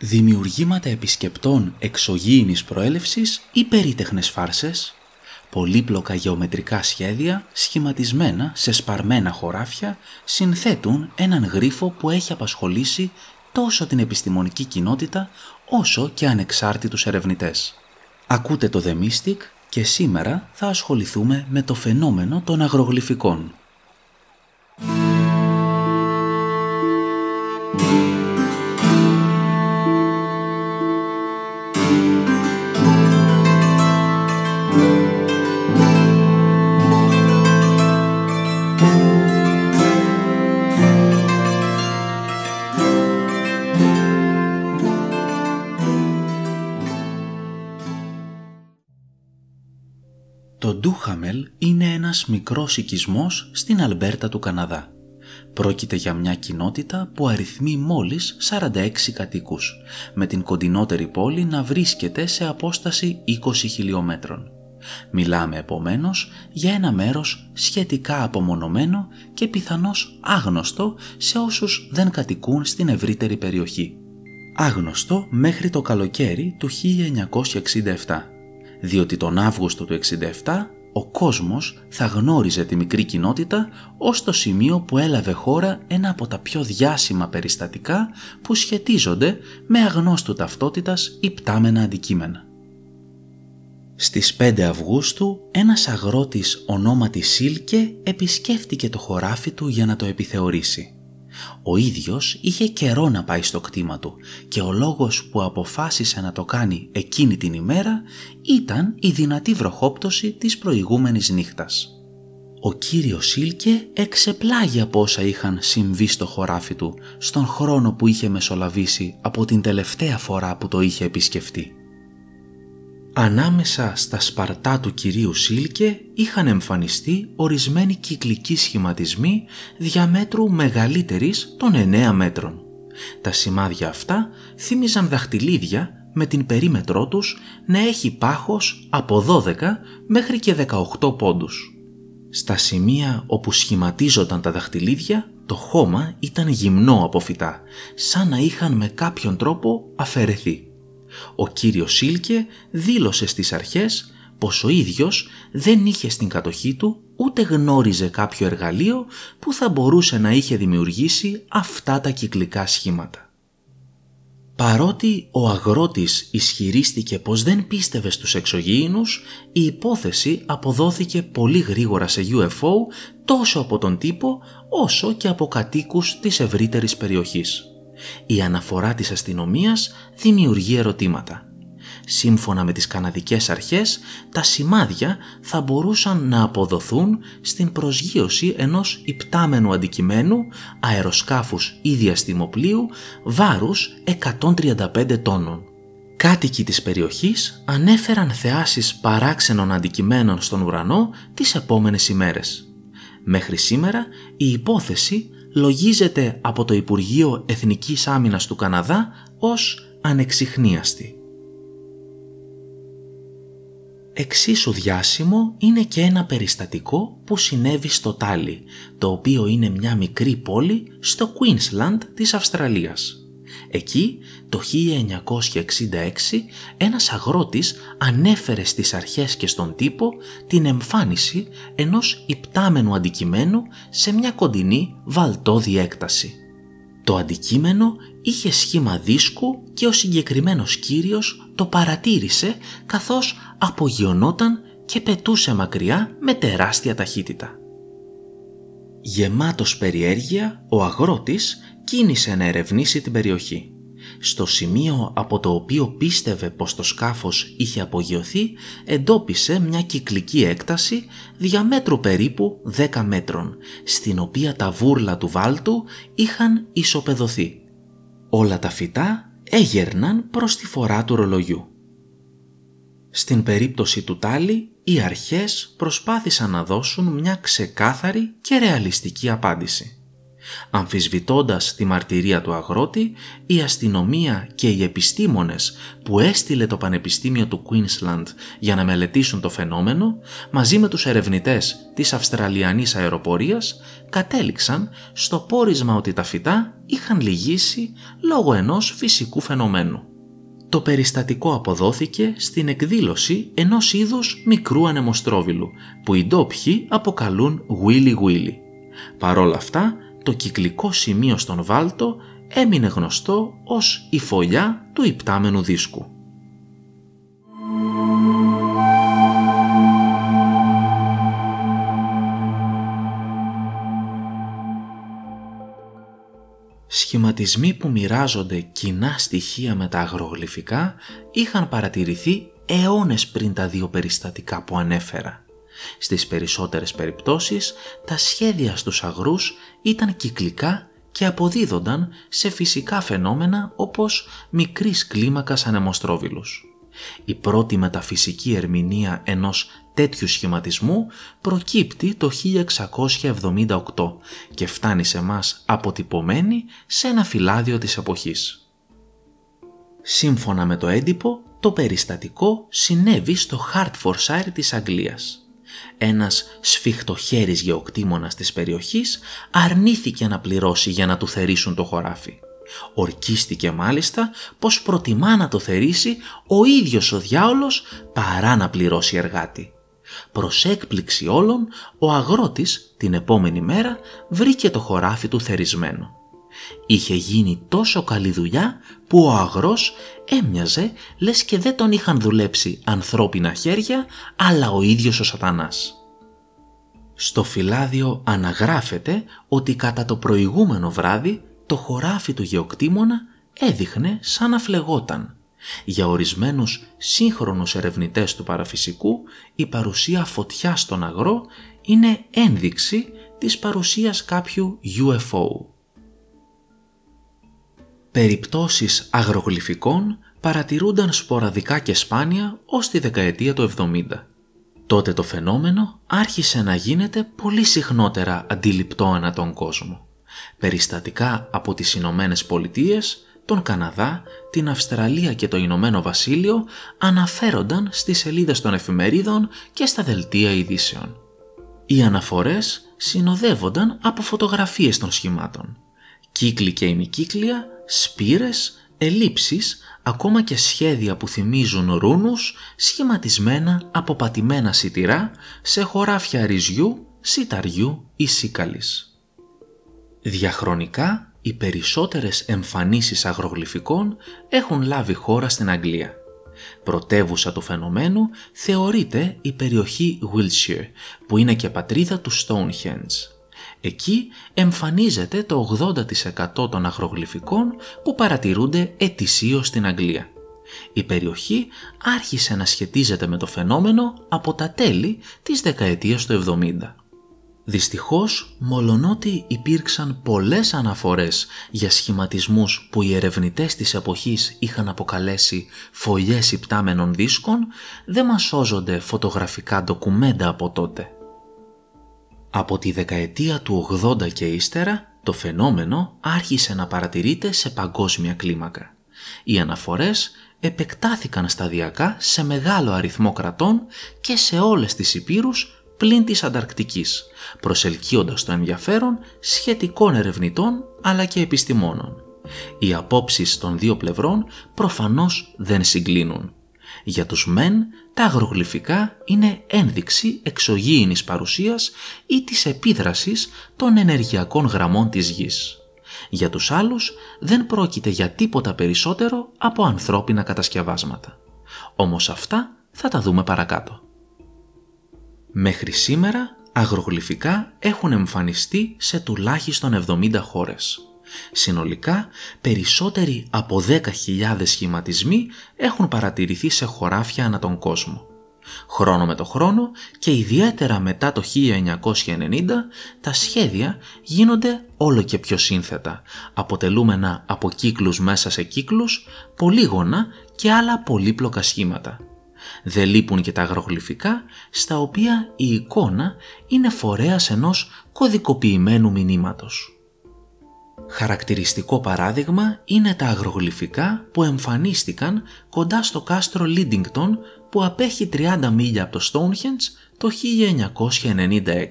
Δημιουργήματα επισκεπτών εξωγήινης προέλευσης ή περίτεχνες φάρσες, πολύπλοκα γεωμετρικά σχέδια σχηματισμένα σε σπαρμένα χωράφια συνθέτουν έναν γρίφο που έχει απασχολήσει τόσο την επιστημονική κοινότητα όσο και ανεξάρτητους ερευνητές. Ακούτε το The Mystic και σήμερα θα ασχοληθούμε με το φαινόμενο των αγρογλυφικών. Το Ντούχαμελ είναι ένας μικρός οικισμός στην Αλμπέρτα του Καναδά. Πρόκειται για μια κοινότητα που αριθμεί μόλις 46 κατοίκους, με την κοντινότερη πόλη να βρίσκεται σε απόσταση 20 χιλιόμετρων. Μιλάμε επομένως για ένα μέρος σχετικά απομονωμένο και πιθανώς άγνωστο σε όσους δεν κατοικούν στην ευρύτερη περιοχή. Άγνωστο μέχρι το καλοκαίρι του 1967. Διότι τον Αύγουστο του 1967 ο κόσμος θα γνώριζε τη μικρή κοινότητα ως το σημείο που έλαβε χώρα ένα από τα πιο διάσημα περιστατικά που σχετίζονται με αγνώστου ταυτότητας υπτάμενα αντικείμενα. Στις 5 Αυγούστου ένας αγρότης ονόματι Σίλκε επισκέφτηκε το χωράφι του για να το επιθεωρήσει. Ο ίδιος είχε καιρό να πάει στο κτήμα του και ο λόγος που αποφάσισε να το κάνει εκείνη την ημέρα ήταν η δυνατή βροχόπτωση της προηγούμενης νύχτας. Ο κύριος Σίλκε εξεπλάγει από όσα είχαν συμβεί στο χωράφι του στον χρόνο που είχε μεσολαβήσει από την τελευταία φορά που το είχε επισκεφτεί. Ανάμεσα στα σπαρτά του κυρίου Σίλκε είχαν εμφανιστεί ορισμένοι κυκλικοί σχηματισμοί διαμέτρου μεγαλύτερης των 9 μέτρων. Τα σημάδια αυτά θύμιζαν δαχτυλίδια με την περίμετρό τους να έχει πάχος από 12 μέχρι και 18 πόντους. Στα σημεία όπου σχηματίζονταν τα δαχτυλίδια το χώμα ήταν γυμνό από φυτά, σαν να είχαν με κάποιον τρόπο αφαιρεθεί. Ο κύριος Σίλκε δήλωσε στις αρχές πως ο ίδιος δεν είχε στην κατοχή του ούτε γνώριζε κάποιο εργαλείο που θα μπορούσε να είχε δημιουργήσει αυτά τα κυκλικά σχήματα. Παρότι ο αγρότης ισχυρίστηκε πως δεν πίστευε στους εξωγήινους, η υπόθεση αποδόθηκε πολύ γρήγορα σε UFO τόσο από τον τύπο όσο και από κατοίκους της ευρύτερης περιοχής. Η αναφορά της αστυνομίας δημιουργεί ερωτήματα. Σύμφωνα με τις καναδικές αρχές, τα σημάδια θα μπορούσαν να αποδοθούν στην προσγείωση ενός υπτάμενου αντικειμένου αεροσκάφους ή διαστημοπλίου βάρους 135 τόνων. Κάτοικοι της περιοχής ανέφεραν θεάσεις παράξενων αντικειμένων στον ουρανό τις επόμενες ημέρες. Μέχρι σήμερα η υπόθεση λογίζεται από το Υπουργείο Εθνικής Άμυνας του Καναδά ως ανεξιχνίαστη. Εξίσου διάσημο είναι και ένα περιστατικό που συνέβη στο Τάλι, το οποίο είναι μια μικρή πόλη στο Κουίνσλαντ της Αυστραλίας. Εκεί, το 1966, ένας αγρότης ανέφερε στις αρχές και στον τύπο την εμφάνιση ενός υπτάμενου αντικειμένου σε μια κοντινή βαλτώδη έκταση. Το αντικείμενο είχε σχήμα δίσκου και ο συγκεκριμένος κύριος το παρατήρησε καθώς απογειωνόταν και πετούσε μακριά με τεράστια ταχύτητα. Γεμάτος περιέργεια, ο αγρότης κίνησε να ερευνήσει την περιοχή. Στο σημείο από το οποίο πίστευε πως το σκάφος είχε απογειωθεί, εντόπισε μια κυκλική έκταση διαμέτρου περίπου 10 μέτρων, στην οποία τα βούρλα του βάλτου είχαν ισοπεδωθεί. Όλα τα φυτά έγερναν προς τη φορά του ρολογιού. Στην περίπτωση του Τάλι, οι αρχές προσπάθησαν να δώσουν μια ξεκάθαρη και ρεαλιστική απάντηση. Αμφισβητώντας τη μαρτυρία του αγρότη, η αστυνομία και οι επιστήμονες που έστειλε το Πανεπιστήμιο του Κουίνσλαντ για να μελετήσουν το φαινόμενο, μαζί με τους ερευνητές της Αυστραλιανής αεροπορίας, κατέληξαν στο πόρισμα ότι τα φυτά είχαν λυγίσει λόγω ενός φυσικού φαινομένου. Το περιστατικό αποδόθηκε στην εκδήλωση ενός είδους μικρού ανεμοστρόβιλου, που οι ντόπιοι αποκαλούν Willy-Willy. Παρόλα αυτά, το κυκλικό σημείο στον Βάλτο έμεινε γνωστό ως η φωλιά του υπτάμενου δίσκου. Σχηματισμοί που μοιράζονται κοινά στοιχεία με τα αγρογλυφικά είχαν παρατηρηθεί αιώνες πριν τα δύο περιστατικά που ανέφερα. Στις περισσότερες περιπτώσεις, τα σχέδια στους αγρούς ήταν κυκλικά και αποδίδονταν σε φυσικά φαινόμενα όπως μικρής κλίμακας ανεμοστρόβιλους. Η πρώτη μεταφυσική ερμηνεία ενός τέτοιου σχηματισμού προκύπτει το 1678 και φτάνει σε μας αποτυπωμένη σε ένα φυλάδιο της εποχής. Σύμφωνα με το έντυπο, το περιστατικό συνέβη στο Hartfordshire της Αγγλίας. Ένας σφιχτοχέρης γεωκτήμονας της περιοχής αρνήθηκε να πληρώσει για να του θερήσουν το χωράφι. Ορκίστηκε μάλιστα πως προτιμά να το θερήσει ο ίδιος ο διάολος παρά να πληρώσει εργάτη. Προς έκπληξη όλων, ο αγρότης την επόμενη μέρα βρήκε το χωράφι του θερισμένο. Είχε γίνει τόσο καλή δουλειά που ο αγρός έμοιαζε λες και δεν τον είχαν δουλέψει ανθρώπινα χέρια, αλλά ο ίδιος ο σατανάς. Στο φυλάδιο αναγράφεται ότι κατά το προηγούμενο βράδυ το χωράφι του γεωκτήμονα έδειχνε σαν να φλεγόταν. Για ορισμένους σύγχρονους ερευνητές του παραφυσικού, η παρουσία φωτιά στον αγρό είναι ένδειξη της παρουσίας κάποιου UFO. Περιπτώσεις αγρογλυφικών παρατηρούνταν σποραδικά και σπάνια ως τη δεκαετία του 70. Τότε το φαινόμενο άρχισε να γίνεται πολύ συχνότερα αντιληπτό ανά τον κόσμο. Περιστατικά από τις Ηνωμένες Πολιτείες, τον Καναδά, την Αυστραλία και το Ηνωμένο Βασίλειο αναφέρονταν στις σελίδες των εφημερίδων και στα δελτία ειδήσεων. Οι αναφορές συνοδεύονταν από φωτογραφίες των σχημάτων. Κύκλοι και ημικύκλια, σπήρες, ελλείψεις, ακόμα και σχέδια που θυμίζουν ρούνους σχηματισμένα από πατημένα σιτηρά σε χωράφια ρυζιού, σιταριού ή σίκαλης. Διαχρονικά, οι περισσότερες εμφανίσεις αγρογλυφικών έχουν λάβει χώρα στην Αγγλία. Πρωτεύουσα του φαινομένου θεωρείται η περιοχή Wiltshire, που είναι και πατρίδα του Stonehenge. Εκεί εμφανίζεται το 80% των αγρογλυφικών που παρατηρούνται ετησίως στην Αγγλία. Η περιοχή άρχισε να σχετίζεται με το φαινόμενο από τα τέλη της δεκαετίας του 70. Δυστυχώς, μολονότι υπήρξαν πολλές αναφορές για σχηματισμούς που οι ερευνητές της εποχής είχαν αποκαλέσει φωλιές υπτάμενων δίσκων, δεν μας σώζονται φωτογραφικά ντοκουμέντα από τότε. Από τη δεκαετία του 80 και ύστερα, το φαινόμενο άρχισε να παρατηρείται σε παγκόσμια κλίμακα. Οι αναφορές επεκτάθηκαν σταδιακά σε μεγάλο αριθμό κρατών και σε όλες τις ηπείρους πλην της Ανταρκτικής, προσελκύοντας το ενδιαφέρον σχετικών ερευνητών αλλά και επιστημόνων. Οι απόψεις των δύο πλευρών προφανώς δεν συγκλίνουν. Για τους μεν, τα αγρογλυφικά είναι ένδειξη εξωγήινης παρουσίας ή της επίδρασης των ενεργειακών γραμμών της γης. Για τους άλλους, δεν πρόκειται για τίποτα περισσότερο από ανθρώπινα κατασκευάσματα. Όμως αυτά θα τα δούμε παρακάτω. Μέχρι σήμερα, αγρογλυφικά έχουν εμφανιστεί σε τουλάχιστον 70 χώρες. Συνολικά, περισσότεροι από 10.000 σχηματισμοί έχουν παρατηρηθεί σε χωράφια ανά τον κόσμο. Χρόνο με το χρόνο και ιδιαίτερα μετά το 1990, τα σχέδια γίνονται όλο και πιο σύνθετα, αποτελούμενα από κύκλους μέσα σε κύκλους, πολύγωνα και άλλα πολύπλοκα σχήματα. Δεν λείπουν και τα αγρογλυφικά, στα οποία η εικόνα είναι φορέας ενός κωδικοποιημένου μηνύματος. Χαρακτηριστικό παράδειγμα είναι τα αγρογλυφικά που εμφανίστηκαν κοντά στο κάστρο Λίντινγκτον που απέχει 30 μίλια από το Stonehenge το 1996.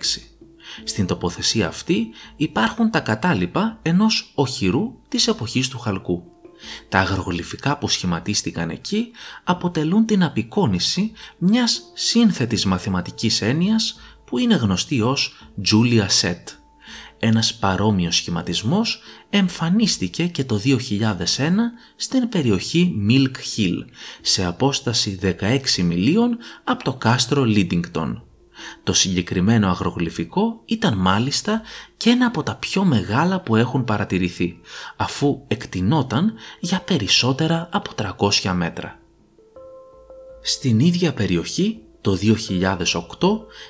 Στην τοποθεσία αυτή υπάρχουν τα κατάλοιπα ενός οχυρού της εποχής του χαλκού. Τα αγρογλυφικά που σχηματίστηκαν εκεί αποτελούν την απεικόνηση μιας σύνθετης μαθηματικής έννοιας που είναι γνωστή ως Julia Set. Ένας παρόμοιος σχηματισμός εμφανίστηκε και το 2001 στην περιοχή Milk Hill, σε απόσταση 16 μιλίων από το κάστρο Λίντινγκτον. Το συγκεκριμένο αγρογλυφικό ήταν μάλιστα και ένα από τα πιο μεγάλα που έχουν παρατηρηθεί, αφού εκτινόταν για περισσότερα από 300 μέτρα. Στην ίδια περιοχή, το 2008,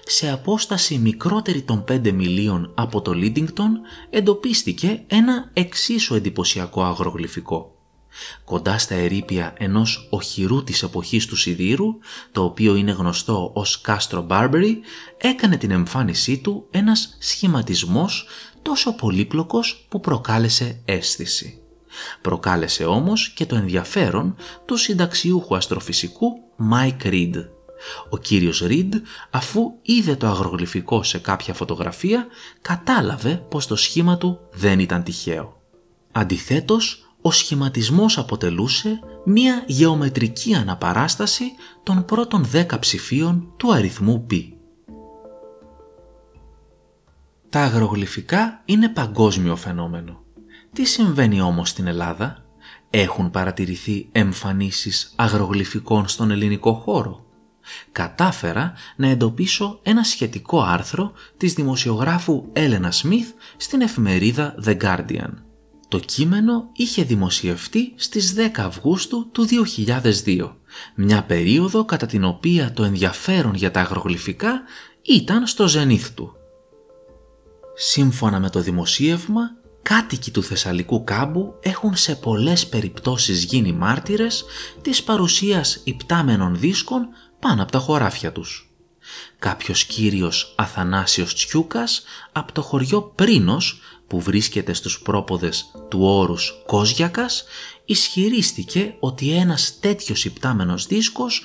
σε απόσταση μικρότερη των 5 μιλίων από το Λίντινγκτον, εντοπίστηκε ένα εξίσου εντυπωσιακό αγρογλυφικό. Κοντά στα ερείπια ενός οχυρού της εποχής του σιδήρου, το οποίο είναι γνωστό ως Κάστρο Μπάρμπερι, έκανε την εμφάνισή του ένας σχηματισμός τόσο πολύπλοκος που προκάλεσε αίσθηση. Προκάλεσε όμως και το ενδιαφέρον του συνταξιούχου αστροφυσικού Μάικ Ριντ. Ο κύριος Ριντ, αφού είδε το αγρογλυφικό σε κάποια φωτογραφία, κατάλαβε πως το σχήμα του δεν ήταν τυχαίο. Αντιθέτως, ο σχηματισμός αποτελούσε μία γεωμετρική αναπαράσταση των πρώτων 10 ψηφίων του αριθμού π. Τα αγρογλυφικά είναι παγκόσμιο φαινόμενο. Τι συμβαίνει όμως στην Ελλάδα? Έχουν παρατηρηθεί εμφανίσεις αγρογλυφικών στον ελληνικό χώρο? Κατάφερα να εντοπίσω ένα σχετικό άρθρο της δημοσιογράφου Έλενα Σμιθ στην εφημερίδα The Guardian. Το κείμενο είχε δημοσιευτεί στις 10 Αυγούστου του 2002, μια περίοδο κατά την οποία το ενδιαφέρον για τα αγρογλυφικά ήταν στο ζενίθ του. Σύμφωνα με το δημοσίευμα, κάτοικοι του Θεσσαλικού κάμπου έχουν σε πολλές περιπτώσεις γίνει μάρτυρες της παρουσίας υπτάμενων δίσκων πάνω από τα χωράφια τους. Κάποιος κύριος Αθανάσιος Τσιούκας από το χωριό Πρίνος, που βρίσκεται στους πρόποδες του όρους Κόζιακας, ισχυρίστηκε ότι ένας τέτοιος υπτάμενος δίσκος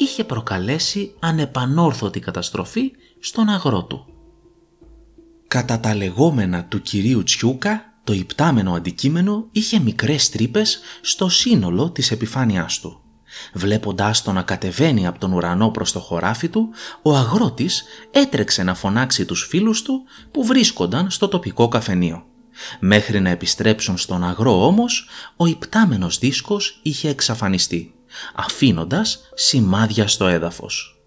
είχε προκαλέσει ανεπανόρθωτη καταστροφή στον αγρό του. Κατά τα λεγόμενα του κυρίου Τσιούκα, το υπτάμενο αντικείμενο είχε μικρές τρύπες στο σύνολο της επιφάνειάς του. Βλέποντάς τον να κατεβαίνει από τον ουρανό προς το χωράφι του, ο αγρότης έτρεξε να φωνάξει τους φίλους του που βρίσκονταν στο τοπικό καφενείο. Μέχρι να επιστρέψουν στον αγρό όμως, ο υπτάμενος δίσκος είχε εξαφανιστεί, αφήνοντας σημάδια στο έδαφος.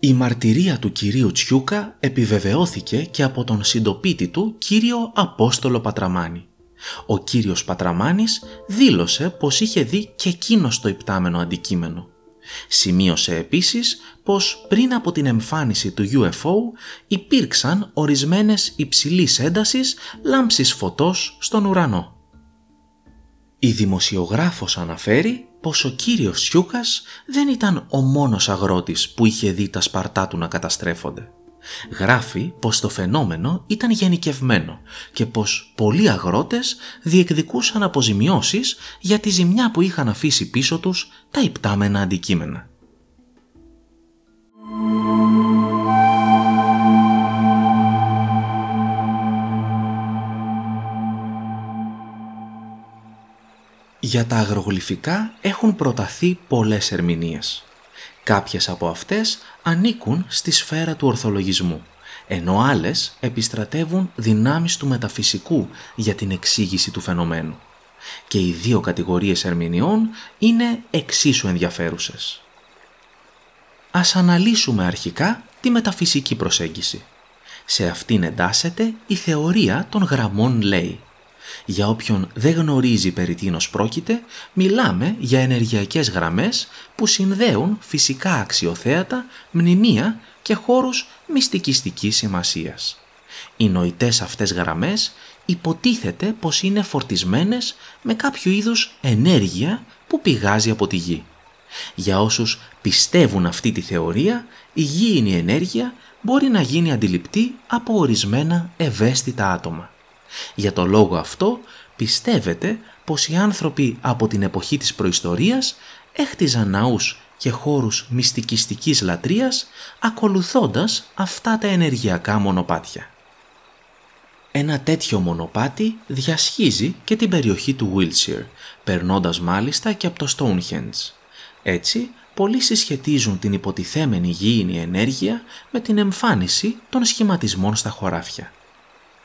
Η μαρτυρία του κυρίου Τσιούκα επιβεβαιώθηκε και από τον συντοπίτη του κύριο Απόστολο Πατραμάνη. Ο κύριος Πατραμάνης δήλωσε πως είχε δει και εκείνος το υπτάμενο αντικείμενο. Σημείωσε επίσης πως πριν από την εμφάνιση του UFO υπήρξαν ορισμένες υψηλής έντασης λάμψεις φωτός στον ουρανό. Η δημοσιογράφος αναφέρει πως ο κύριος Τσιούκας δεν ήταν ο μόνος αγρότης που είχε δει τα σπαρτά του να καταστρέφονται. Γράφει πως το φαινόμενο ήταν γενικευμένο και πως πολλοί αγρότες διεκδικούσαν αποζημιώσεις για τη ζημιά που είχαν αφήσει πίσω τους τα υπτάμενα αντικείμενα. Για τα αγρογλυφικά έχουν προταθεί πολλές ερμηνείες. Κάποιες από αυτές ανήκουν στη σφαίρα του ορθολογισμού, ενώ άλλες επιστρατεύουν δυνάμεις του μεταφυσικού για την εξήγηση του φαινομένου. Και οι δύο κατηγορίες ερμηνεών είναι εξίσου ενδιαφέρουσες. Ας αναλύσουμε αρχικά τη μεταφυσική προσέγγιση. Σε αυτήν εντάσσεται η θεωρία των γραμμών Ley. Για όποιον δεν γνωρίζει περί τίνος πρόκειται, μιλάμε για ενεργειακές γραμμές που συνδέουν φυσικά αξιοθέατα, μνημεία και χώρους μυστικιστικής σημασίας. Οι νοητές αυτές γραμμές υποτίθεται πως είναι φορτισμένες με κάποιο είδους ενέργεια που πηγάζει από τη γη. Για όσους πιστεύουν αυτή τη θεωρία, η γήινη ενέργεια μπορεί να γίνει αντιληπτή από ορισμένα ευαίσθητα άτομα. Για το λόγο αυτό πιστεύετε πως οι άνθρωποι από την εποχή της προϊστορίας έχτιζαν ναούς και χώρους μυστικιστικής λατρείας ακολουθώντας αυτά τα ενεργειακά μονοπάτια. Ένα τέτοιο μονοπάτι διασχίζει και την περιοχή του Wiltshire, περνώντας μάλιστα και από το Stonehenge. Έτσι, πολλοί συσχετίζουν την υποτιθέμενη γήινη ενέργεια με την εμφάνιση των σχηματισμών στα χωράφια.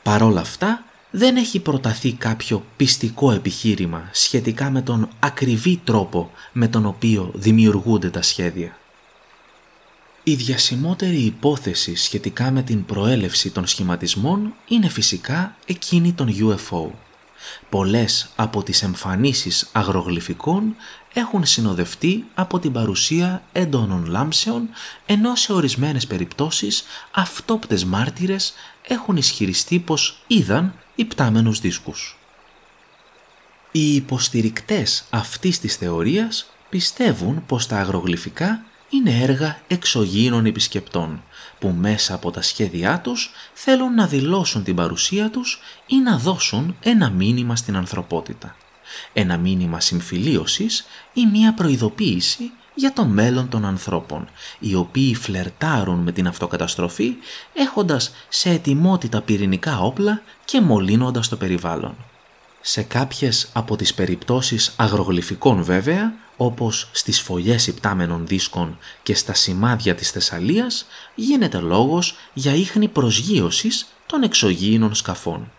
Παρόλα αυτά, δεν έχει προταθεί κάποιο πιστικό επιχείρημα σχετικά με τον ακριβή τρόπο με τον οποίο δημιουργούνται τα σχέδια. Η διασημότερη υπόθεση σχετικά με την προέλευση των σχηματισμών είναι φυσικά εκείνη των UFO. Πολλές από τις εμφανίσεις αγρογλυφικών έχουν συνοδευτεί από την παρουσία έντονων λάμψεων, ενώ σε ορισμένες περιπτώσεις αυτόπτες μάρτυρες έχουν ισχυριστεί πως είδαν υπτάμενους δίσκους. Οι υποστηρικτές αυτής της θεωρίας πιστεύουν πως τα αγρογλυφικά είναι έργα εξωγήινων επισκεπτών που μέσα από τα σχέδιά τους θέλουν να δηλώσουν την παρουσία τους ή να δώσουν ένα μήνυμα στην ανθρωπότητα. Ένα μήνυμα συμφιλίωσης ή μια προειδοποίηση για το μέλλον των ανθρώπων, οι οποίοι φλερτάρουν με την αυτοκαταστροφή έχοντας σε ετοιμότητα πυρηνικά όπλα και μολύνοντας το περιβάλλον. Σε κάποιες από τις περιπτώσεις αγρογλυφικών βέβαια, όπως στις φωλιές υπτάμενων δίσκων και στα σημάδια της Θεσσαλίας, γίνεται λόγος για ίχνη προσγείωσης των εξωγήινων σκαφών.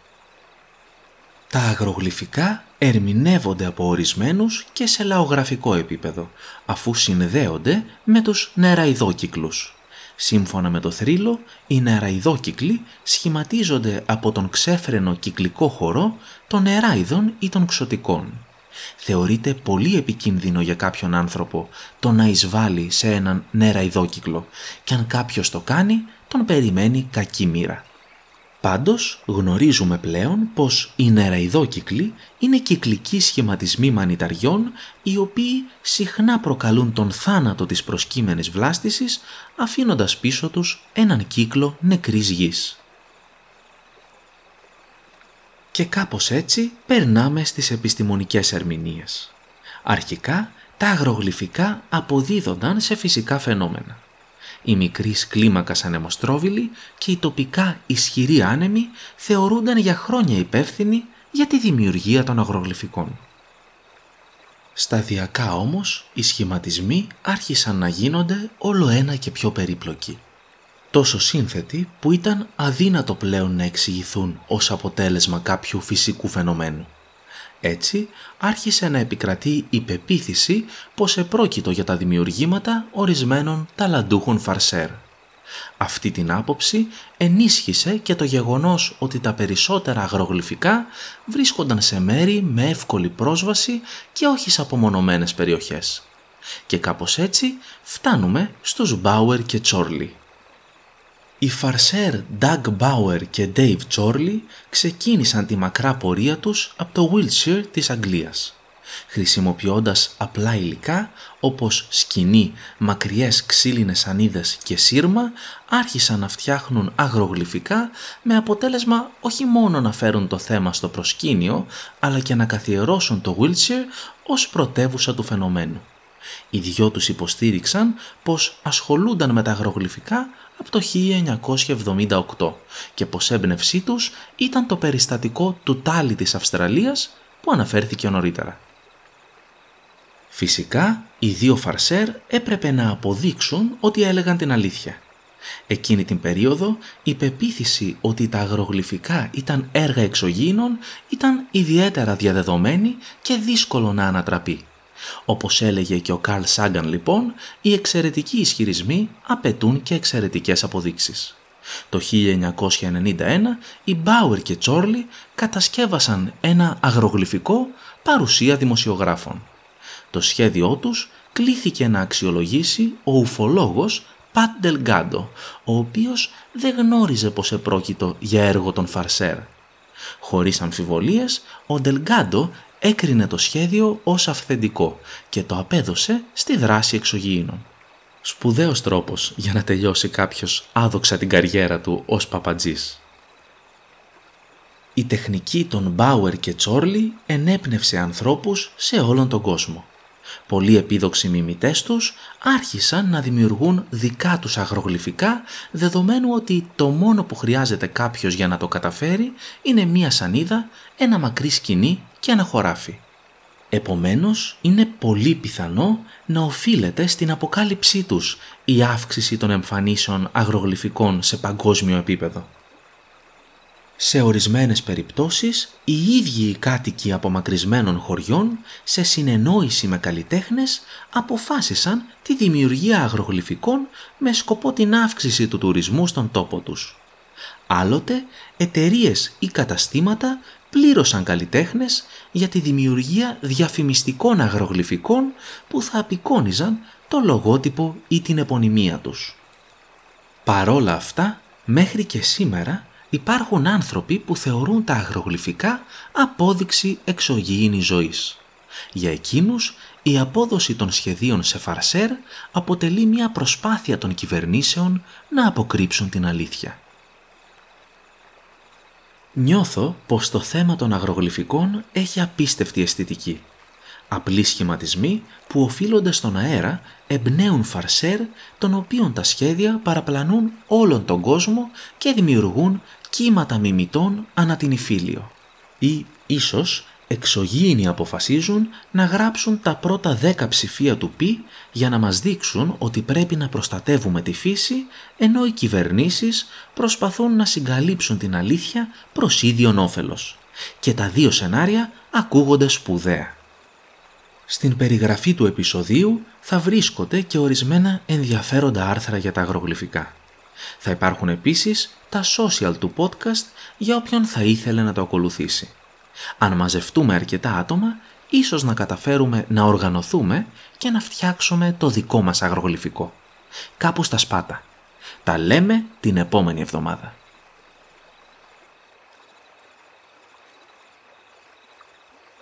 Τα αγρογλυφικά ερμηνεύονται από ορισμένους και σε λαογραφικό επίπεδο, αφού συνδέονται με τους νεραϊδόκυκλους. Σύμφωνα με το θρύλο, οι νεραϊδόκυκλοι σχηματίζονται από τον ξέφρενο κυκλικό χορό των νεράιδων ή των ξωτικών. Θεωρείται πολύ επικίνδυνο για κάποιον άνθρωπο το να εισβάλλει σε έναν νεραϊδόκυκλο και αν κάποιος το κάνει, τον περιμένει κακή μοίρα. Πάντως, γνωρίζουμε πλέον πως οι νεραϊδόκυκλοι είναι κυκλικοί σχηματισμοί μανιταριών οι οποίοι συχνά προκαλούν τον θάνατο της προσκύμενης βλάστησης αφήνοντας πίσω τους έναν κύκλο νεκρής γης. Και κάπως έτσι περνάμε στις επιστημονικές ερμηνείες. Αρχικά, τα αγρογλυφικά αποδίδονταν σε φυσικά φαινόμενα. Οι μικρής κλίμακας ανεμοστρόβιλοι και οι τοπικά ισχυροί άνεμοι θεωρούνταν για χρόνια υπεύθυνοι για τη δημιουργία των αγρογλυφικών. Σταδιακά όμως, οι σχηματισμοί άρχισαν να γίνονται όλο ένα και πιο περίπλοκοι. Τόσο σύνθετοι που ήταν αδύνατο πλέον να εξηγηθούν ως αποτέλεσμα κάποιου φυσικού φαινομένου. Έτσι, άρχισε να επικρατεί η πεποίθηση πως επρόκειτο για τα δημιουργήματα ορισμένων ταλαντούχων φαρσέρ. Αυτή την άποψη ενίσχυσε και το γεγονός ότι τα περισσότερα αγρογλυφικά βρίσκονταν σε μέρη με εύκολη πρόσβαση και όχι σε απομονωμένες περιοχές. Και κάπως έτσι φτάνουμε στους Μπάουερ και Chorley. Οι φαρσέρ Νταγκ Μπάουερ και Dave Chorley ξεκίνησαν τη μακρά πορεία τους από το Wiltshire της Αγγλίας. Χρησιμοποιώντας απλά υλικά όπως σκηνή, μακριές ξύλινες ανίδες και σύρμα, άρχισαν να φτιάχνουν αγρογλυφικά με αποτέλεσμα όχι μόνο να φέρουν το θέμα στο προσκήνιο, αλλά και να καθιερώσουν το Wiltshire ως πρωτεύουσα του φαινομένου. Οι δυο τους υποστήριξαν πως ασχολούνταν με τα αγρογλυφικά από το 1978 και πως έμπνευσή τους ήταν το περιστατικό του Τάλι της Αυστραλίας που αναφέρθηκε νωρίτερα. Φυσικά, οι δύο φαρσέρ έπρεπε να αποδείξουν ότι έλεγαν την αλήθεια. Εκείνη την περίοδο η πεποίθηση ότι τα αγρογλυφικά ήταν έργα εξωγήινων ήταν ιδιαίτερα διαδεδομένη και δύσκολο να ανατραπεί. Όπως έλεγε και ο Καρλ Σάγκαν λοιπόν, οι εξαιρετικοί ισχυρισμοί απαιτούν και εξαιρετικές αποδείξεις. Το 1991 οι Μπάουερ και Chorley κατασκεύασαν ένα αγρογλυφικό παρουσία δημοσιογράφων. Το σχέδιό τους κλήθηκε να αξιολογήσει ο ουφολόγος Πατ Ντελγκάντο, ο οποίος δεν γνώριζε πως επρόκειτο για έργο των φαρσέρ. Χωρίς αμφιβολίες, ο Ντελγκάντο έκρινε το σχέδιο ως αυθεντικό και το απέδωσε στη δράση εξωγήινων. Σπουδαίος τρόπος για να τελειώσει κάποιος άδοξα την καριέρα του ως παπατζής. Η τεχνική των Μπάουερ και Τσόρλι ενέπνευσε ανθρώπους σε όλον τον κόσμο. Πολλοί επίδοξοι μιμητές τους άρχισαν να δημιουργούν δικά τους αγρογλυφικά, δεδομένου ότι το μόνο που χρειάζεται κάποιος για να το καταφέρει είναι μία σανίδα, ένα μακρύ σκοινί και ένα χωράφι. Επομένως, είναι πολύ πιθανό να οφείλεται στην αποκάλυψή τους η αύξηση των εμφανίσεων αγρογλυφικών σε παγκόσμιο επίπεδο. Σε ορισμένες περιπτώσεις, οι ίδιοι οι κάτοικοι απομακρυσμένων χωριών, σε συνεννόηση με καλλιτέχνες, αποφάσισαν τη δημιουργία αγρογλυφικών με σκοπό την αύξηση του τουρισμού στον τόπο τους. Άλλοτε, εταιρείες ή καταστήματα πλήρωσαν καλλιτέχνες για τη δημιουργία διαφημιστικών αγρογλυφικών που θα απεικόνιζαν το λογότυπο ή την επωνυμία τους. Παρόλα αυτά, μέχρι και σήμερα, υπάρχουν άνθρωποι που θεωρούν τα αγρογλυφικά απόδειξη εξωγήινης ζωής. Για εκείνους, η απόδοση των σχεδίων σε φαρσέρ αποτελεί μια προσπάθεια των κυβερνήσεων να αποκρύψουν την αλήθεια. Νιώθω πως το θέμα των αγρογλυφικών έχει απίστευτη αισθητική. Απλοί σχηματισμοί που οφείλονται στον αέρα εμπνέουν φαρσέρ, των οποίων τα σχέδια παραπλανούν όλον τον κόσμο και δημιουργούν κύματα μιμητών ανά την υφήλιο. Ή ίσως εξωγήινοι αποφασίζουν να γράψουν τα πρώτα 10 ψηφία του πι για να μας δείξουν ότι πρέπει να προστατεύουμε τη φύση, ενώ οι κυβερνήσεις προσπαθούν να συγκαλύψουν την αλήθεια προς ίδιον όφελος. Και τα δύο σενάρια ακούγονται σπουδαία. Στην περιγραφή του επεισοδίου θα βρίσκονται και ορισμένα ενδιαφέροντα άρθρα για τα αγρογλυφικά. Θα υπάρχουν επίσης τα social του podcast για όποιον θα ήθελε να το ακολουθήσει. Αν μαζευτούμε αρκετά άτομα, ίσως να καταφέρουμε να οργανωθούμε και να φτιάξουμε το δικό μας αγρογλυφικό. Κάπου στα σπάτα. Τα λέμε την επόμενη εβδομάδα.